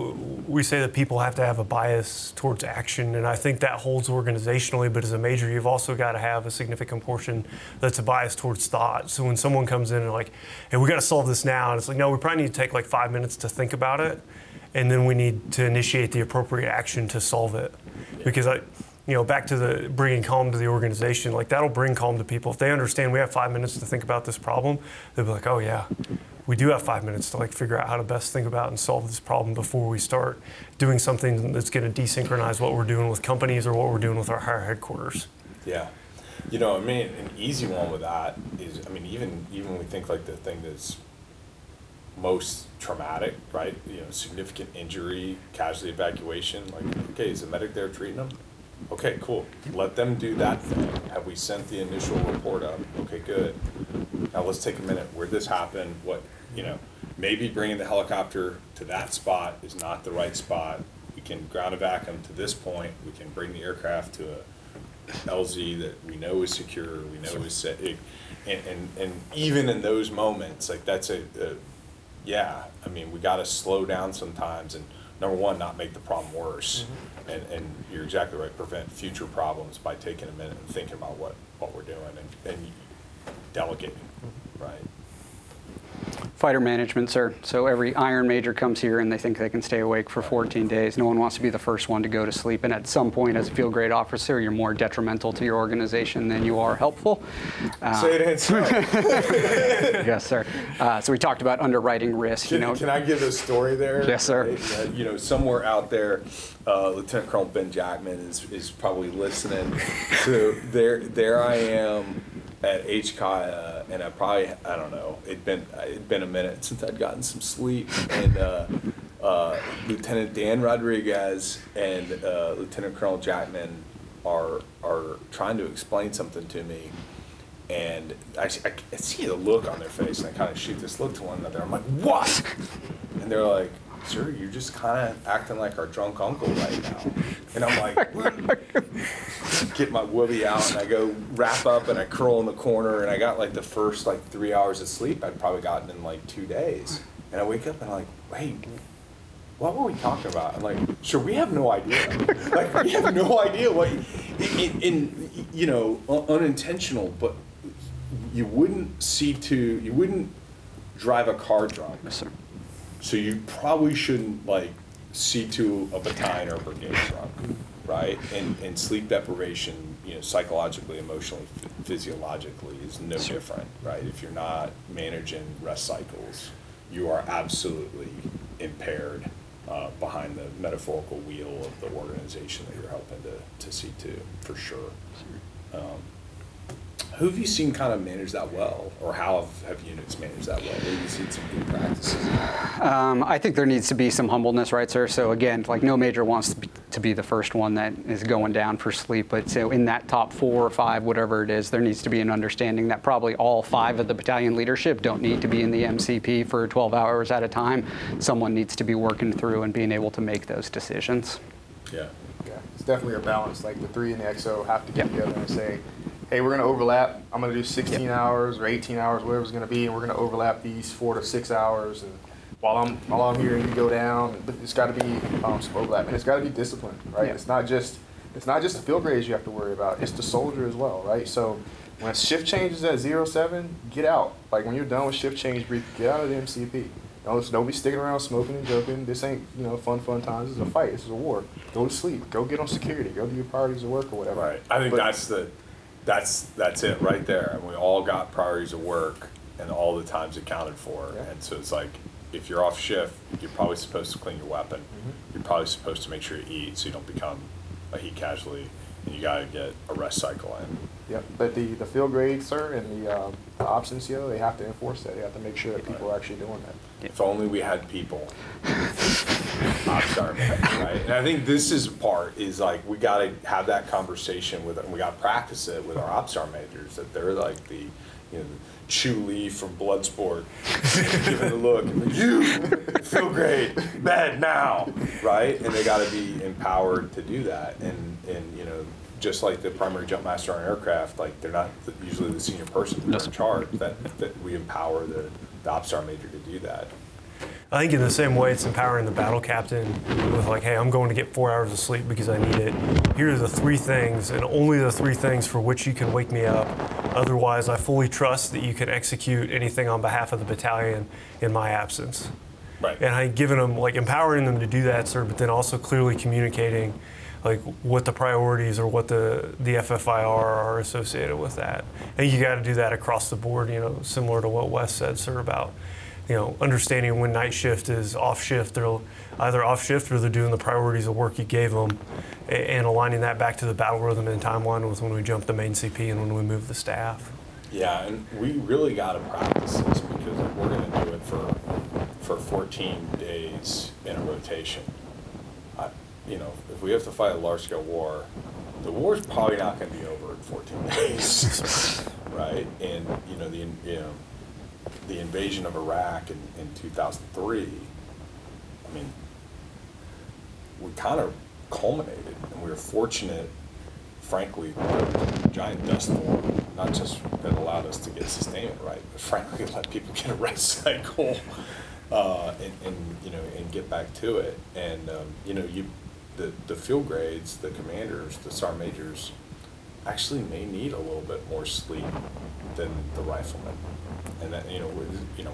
we say that people have to have a bias towards action, and I think that holds organizationally, but as a major, you've also got to have a significant portion that's a bias towards thought. So when someone comes in and like, hey, we got to solve this now, and it's like, no, we probably need to take like 5 minutes to think about it, and then we need to initiate the appropriate action to solve it. Because you know, back to the bringing calm to the organization, like that'll bring calm to people. If they understand we have 5 minutes to think about this problem, they'll be like, oh yeah, we do have 5 minutes to like figure out how to best think about and solve this problem before we start doing something that's going to desynchronize what we're doing with companies or what we're doing with our higher headquarters. Yeah, you know, I mean, an easy one with that is, I mean, even we think like the thing that's most traumatic, right? You know, significant injury, casualty evacuation. Like, okay, is the medic there treating them? Okay, cool. Let them do that thing. Have we sent the initial report up? Okay, good. Now let's take a minute. Where'd this happen? What, you know, maybe bringing the helicopter to that spot is not the right spot. We can ground evac them to this point. We can bring the aircraft to a LZ that we know is secure, we know is safe. And even in those moments, like that's yeah, I mean, we got to slow down sometimes and, number one, not make the problem worse. Mm-hmm. And you're exactly right, prevent future problems by taking a minute and thinking about what we're doing and delegating, right? Fighter management, sir. So every Iron Major comes here and they think they can stay awake for 14 days. No one wants to be the first one to go to sleep. And at some point, as a field grade officer, you're more detrimental to your organization than you are helpful. Say it in. Yes, sir. So we talked about underwriting risk. Can I give a story there? Yes, sir. You know, somewhere out there, Lieutenant Colonel Ben Jackman is probably listening. So there I am at HCI, and I don't know, it'd been a minute since I'd gotten some sleep, and Lieutenant Dan Rodriguez and Lieutenant Colonel Jackman are trying to explain something to me, and I see the look on their face, and I kind of shoot this look to one another. I'm like, what? And they're like, sir, you're just kind of acting like our drunk uncle right now. And I'm like, get my whoopee out, and I go wrap up, and I curl in the corner, and I got like the first like 3 hours of sleep I'd probably gotten in like 2 days. And I wake up, and I'm like, wait, what were we talking about? I'm like, sure, we have no idea. Like, we have no idea what, in you know, unintentional, but you wouldn't drive a car drunk. Yes, sir. So you probably shouldn't like see to a battalion or a brigade drunk, right? And sleep deprivation, you know, psychologically, emotionally, physiologically is no different, right? If you're not managing rest cycles, you are absolutely impaired behind the metaphorical wheel of the organization that you're helping to see to, for sure. Who have you seen kind of manage that well, or how have units managed that well? Have you seen some good practices? I think there needs to be some humbleness, right, sir? So again, like no major wants to be the first one that is going down for sleep, but so in that top 4 or 5, whatever it is, there needs to be an understanding that probably all 5 of the battalion leadership don't need to be in the MCP for 12 hours at a time. Someone needs to be working through and being able to make those decisions. Yeah. Yeah. It's definitely a balance. Like the 3 and the XO have to get together and say, hey, we're going to overlap. I'm going to do 16 hours or 18 hours, whatever it's going to be, and we're going to overlap these 4 to 6 hours. And while I'm here, and you go down. It's got to be some overlap, and it's got to be discipline, right? Yeah. It's not just the field grades you have to worry about. It's the soldier as well, right? So when shift changes at 07, get out. Like when you're done with shift change brief, get out of the MCP. Don't be sticking around smoking and joking. This ain't, you know, fun times. This is a fight. This is a war. Go to sleep. Go get on security. Go do your priorities of work or whatever. Right. I think that's it right there, and we all got priorities of work and all the times accounted for. Yeah. And so it's like, if you're off shift, you're probably supposed to clean your weapon. Mm-hmm. You're probably supposed to make sure you eat so you don't become a heat casualty, and you got to get a rest cycle in. Yep, but the field grades, sir, and the options, you know, they have to enforce that. They have to make sure that people are actually doing that. If only we had people. I'm sorry, man, right? And I think this is part is like we got to have that conversation with, and we got to practice it with our OPSAR majors that they're like the, you know, Chew Lee from Bloodsport, giving a look, and like, you feel great, bed now, right? And they got to be empowered to do that, and you know, just like the primary jump master on aircraft, like they're not usually the senior person who's in charge. That we empower the OPSAR major to do that. I think in the same way, it's empowering the battle captain with like, hey, I'm going to get 4 hours of sleep because I need it. Here are the three things, and only the three things for which you can wake me up. Otherwise, I fully trust that you can execute anything on behalf of the battalion in my absence. Right. And I think giving them, like empowering them to do that, sir, but then also clearly communicating like what the priorities or what the FFIR are associated with that. I think you got to do that across the board, you know, similar to what Wes said, sir, about, you know, understanding when night shift is off shift. They're either off shift or they're doing the priorities of work you gave them, and aligning that back to the battle rhythm and timeline with when we jump the main CP and when we move the staff. Yeah, and we really got to practice this because we're going to do it for 14 days in a rotation. You know, if we have to fight a large-scale war, the war's probably not going to be over in 14 days, right? And you know the invasion of Iraq in 2003, I mean, we kind of culminated, and we were fortunate, frankly, for a giant dust storm, not just that allowed us to get sustainment right, but frankly, let people get a rest cycle and get back to it. And, the field grades, the commanders, the sergeant majors, actually may need a little bit more sleep than the riflemen. And that,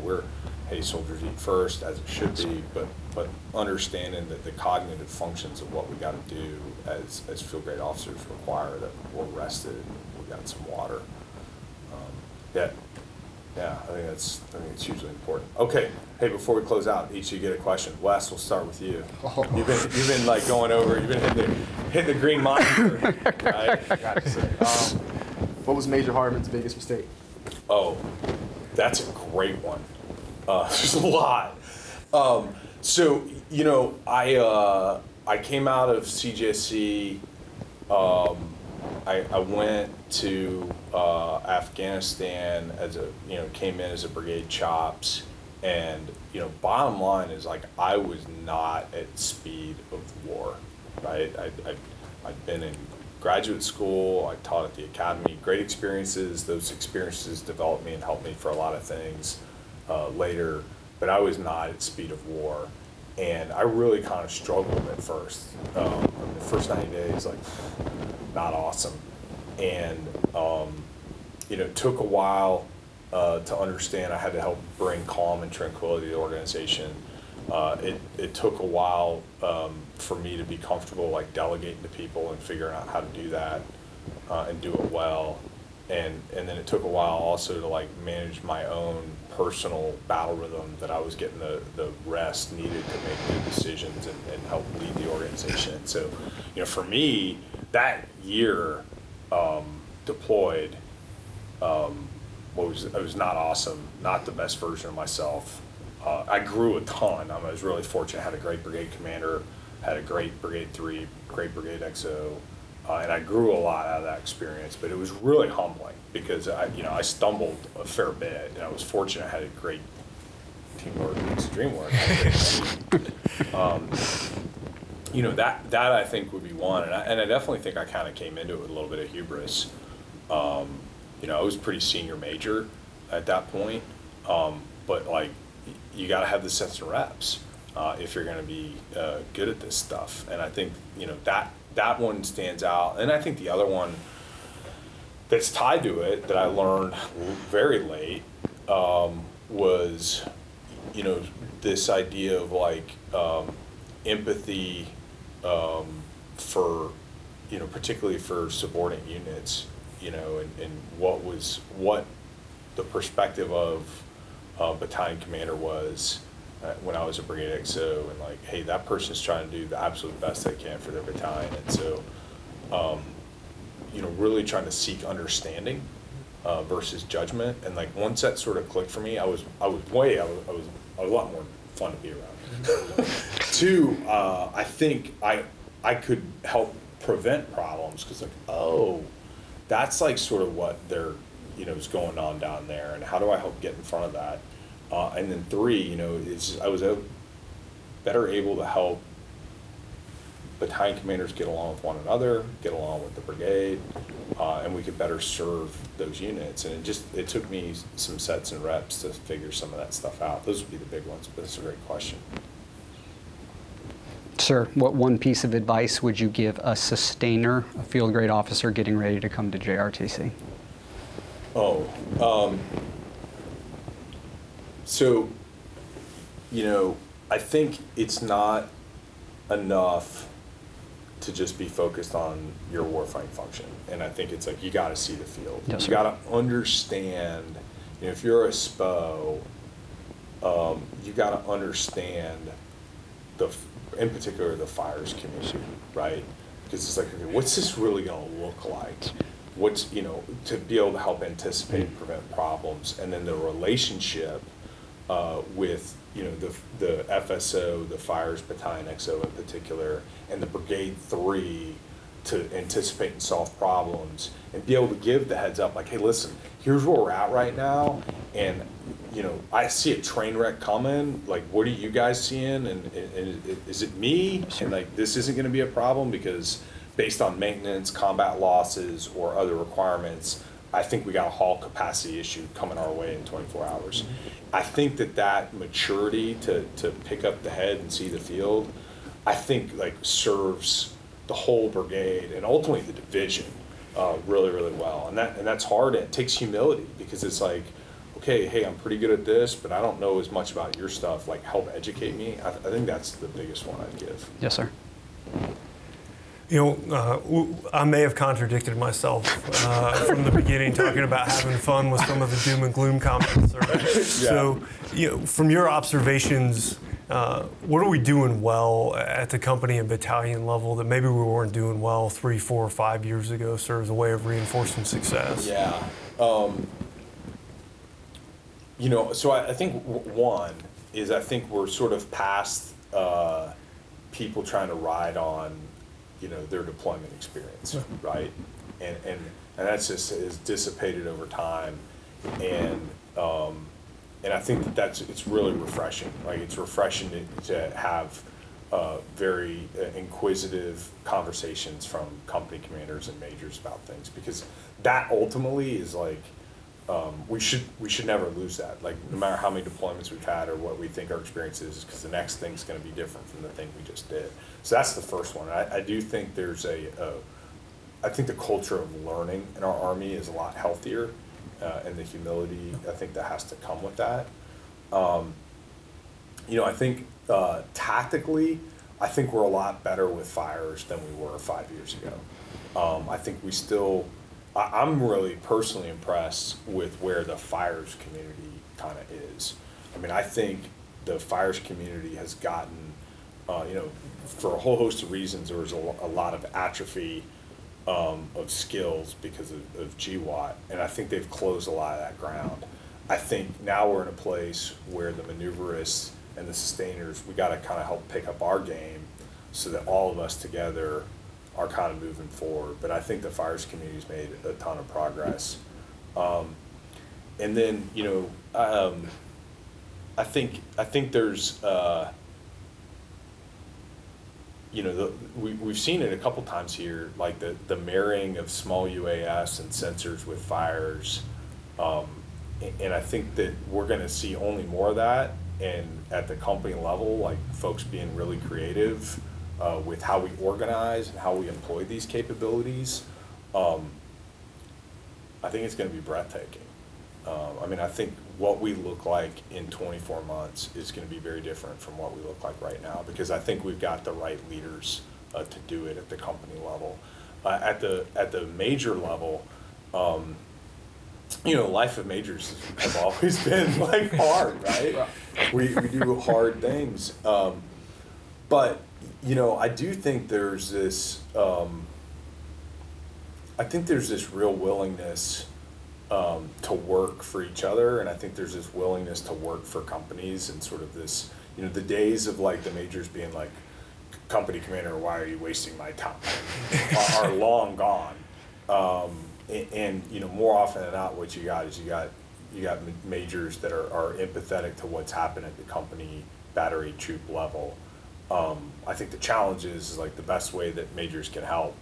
we're, hey, soldiers eat first, as it should be, but understanding that the cognitive functions of what we got to do as field grade officers require that we're rested and we got some water. I think it's hugely important. Okay, hey, before we close out, each of you get a question. Wes, we'll start with you. Oh. You've been like going over. You've been hitting the green monitor. Right? What was Major Hardman's biggest mistake? Oh, that's a great one. There's a lot. I came out of CJC. I went to Afghanistan came in as a brigade chops, and you know, bottom line is like I was not at speed of war, right? I'd been in graduate school, I taught at the academy, great experiences. Those experiences developed me and helped me for a lot of things later, but I was not at speed of war. And I really kind of struggled at first. The first 90 days, like, not awesome. And, it took a while to understand I had to help bring calm and tranquility to the organization. It took a while for me to be comfortable, like, delegating to people and figuring out how to do that and do it well. And then it took a while also to, like, manage my own personal battle rhythm that I was getting the rest needed to make good decisions and help lead the organization. So, you know, for me, that year deployed, it was not awesome, not the best version of myself. I grew a ton. I was really fortunate. I had a great brigade commander, had a great brigade 3, great brigade XO, and I grew a lot out of that experience. But it was really humbling because I stumbled a fair bit, and I was fortunate. I had a great teamwork, it's a dream work. That I think would be one, and I definitely think I kind of came into it with a little bit of hubris. I was pretty senior major at that point, but like you got to have the sets and reps if you're going to be good at this stuff. And I think that one stands out, and I think the other one that's tied to it that I learned very late was, this idea of like empathy for, particularly for subordinate units, and what the perspective of battalion commander was when I was a brigade XO, and like, hey, that person's trying to do the absolute best they can for their battalion, and so you know, really trying to seek understanding versus judgment. And like once that sort of clicked for me, I was a lot more fun to be around. Two, I think I could help prevent problems, because like, oh, that's like sort of what they're, you know, is going on down there, and how do I help get in front of that? And then three, you know, is I was better able to help battalion commanders get along with one another, get along with the brigade, and we could better serve those units. And it took me some sets and reps to figure some of that stuff out. Those would be the big ones, but it's a great question. Sir, what one piece of advice would you give a sustainer, a field grade officer getting ready to come to JRTC? So, you know, I think it's not enough to just be focused on your warfighting function. And I think it's like, you got to see the field. Yes, you got to understand, you know, if you're a SPO, you got to understand in particular, the fires community, right? Because it's like, okay, what's this really going to look like? What's, you know, to be able to help anticipate and prevent problems. And then the relationship with, you know, the FSO, the fires battalion XO in particular, and the brigade 3 to anticipate and solve problems and be able to give the heads up, like, hey, listen, here's where we're at right now, and, you know, I see a train wreck coming, like, what are you guys seeing, and is it me? And like, this isn't gonna be a problem because based on maintenance, combat losses, or other requirements, I think we got a haul capacity issue coming our way in 24 hours. I think that maturity to pick up the head and see the field, I think like serves the whole brigade and ultimately the division really, really well. And that's hard, and it takes humility, because it's like, okay, hey, I'm pretty good at this, but I don't know as much about your stuff, like help educate me. I think that's the biggest one I'd give. Yes, sir. You know, I may have contradicted myself from the beginning, talking about having fun with some of the doom and gloom comments. Yeah. So, you know, from your observations, what are we doing well at the company and battalion level that maybe we weren't doing well 3, 4, 5 years ago? Serves a way of reinforcing success. Yeah. You know, so I think one is, I think we're sort of past people trying to ride on, you know, their deployment experience, right? And that's just is dissipated over time, and I think it's really refreshing. Like, it's refreshing to have very inquisitive conversations from company commanders and majors about things, because that ultimately is like, we should never lose that. Like, no matter how many deployments we've had or what we think our experience is, because the next thing's going to be different from the thing we just did. So that's the first one. I do think there's I think the culture of learning in our Army is a lot healthier, and the humility, I think, that has to come with that. You know, I think tactically, I think we're a lot better with fires than we were 5 years ago. I think we still. I'm really personally impressed with where the fires community kind of is. I mean, I think the fires community has gotten, you know, for a whole host of reasons, there was a lot of atrophy of skills because of GWAT, and I think they've closed a lot of that ground. I think now we're in a place where the maneuverists and the sustainers, we got to kind of help pick up our game so that all of us together are kind of moving forward. But I think the fires community's made a ton of progress. And then, you know, I think there's, you know, we've seen it a couple times here, like the marrying of small UAS and sensors with fires. And I think that we're gonna see only more of that. And at the company level, like folks being really creative with how we organize and how we employ these capabilities, I think it's going to be breathtaking. I mean, I think what we look like in 24 months is going to be very different from what we look like right now, because I think we've got the right leaders to do it at the company level. At the major level, you know, life of majors have always been like hard, right? We do hard things, but you know, I do think there's this I think there's this real willingness to work for each other, and I think there's this willingness to work for companies, and sort of this, you know, the days of like the majors being like, company commander, why are you wasting my time, are long gone. And you know, more often than not, what you got is you got majors that are empathetic to what's happened at the company battery troop level. I think the challenge is like the best way that majors can help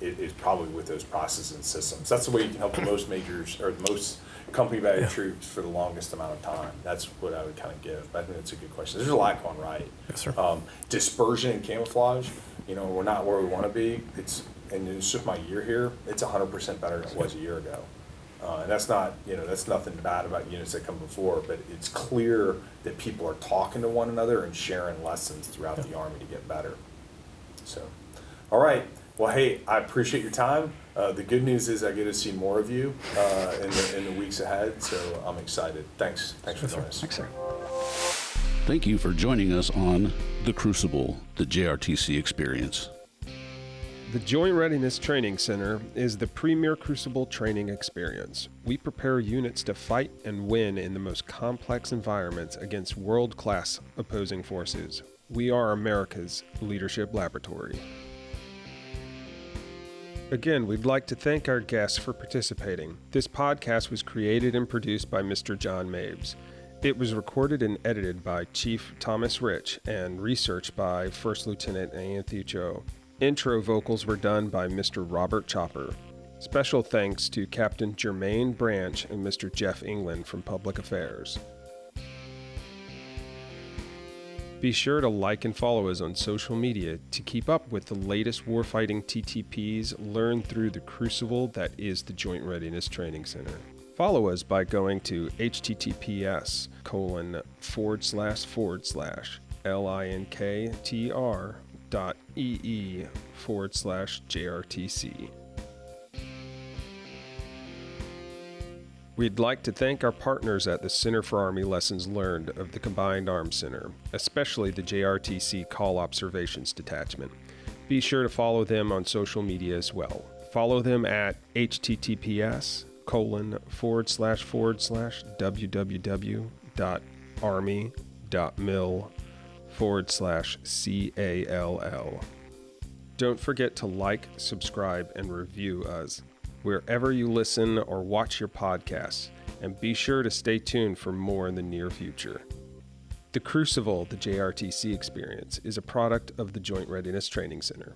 is probably with those processes and systems. That's the way you can help the most majors or the most company battery troops for the longest amount of time. That's what I would kind of give. But I think that's a good question. There's a lot going right. Yes, sir. Dispersion and camouflage. You know, we're not where we want to be. It's just my year here. It's 100% better than it was a year ago. And that's not, you know, that's nothing bad about units that come before, but it's clear that people are talking to one another and sharing lessons throughout the Army to get better. So, all right. Well, hey, I appreciate your time. The good news is I get to see more of you in the weeks ahead, so I'm excited. Thanks for joining us. Thanks, sir. Thank you for joining us on The Crucible, the JRTC experience. The Joint Readiness Training Center is the premier Crucible training experience. We prepare units to fight and win in the most complex environments against world-class opposing forces. We are America's leadership laboratory. Again, we'd like to thank our guests for participating. This podcast was created and produced by Mr. John Mabes. It was recorded and edited by Chief Thomas Rich and researched by First Lieutenant Anthony Cho. Intro vocals were done by Mr. Robert Chopper. Special thanks to Captain Jermaine Branch and Mr. Jeff England from Public Affairs. Be sure to like and follow us on social media to keep up with the latest warfighting TTPs learned through the crucible that is the Joint Readiness Training Center. Follow us by going to https://linktr.ee/JRTC. We'd like to thank our partners at the Center for Army Lessons Learned of the Combined Arms Center, especially the JRTC Call Observations Detachment. Be sure to follow them on social media as well. Follow them at https://www.army.mil/call. Don't forget to like, subscribe, and review us wherever you listen or watch your podcasts, and be sure to stay tuned for more in the near future. The Crucible, the JRTC experience, is a product of the Joint Readiness Training Center.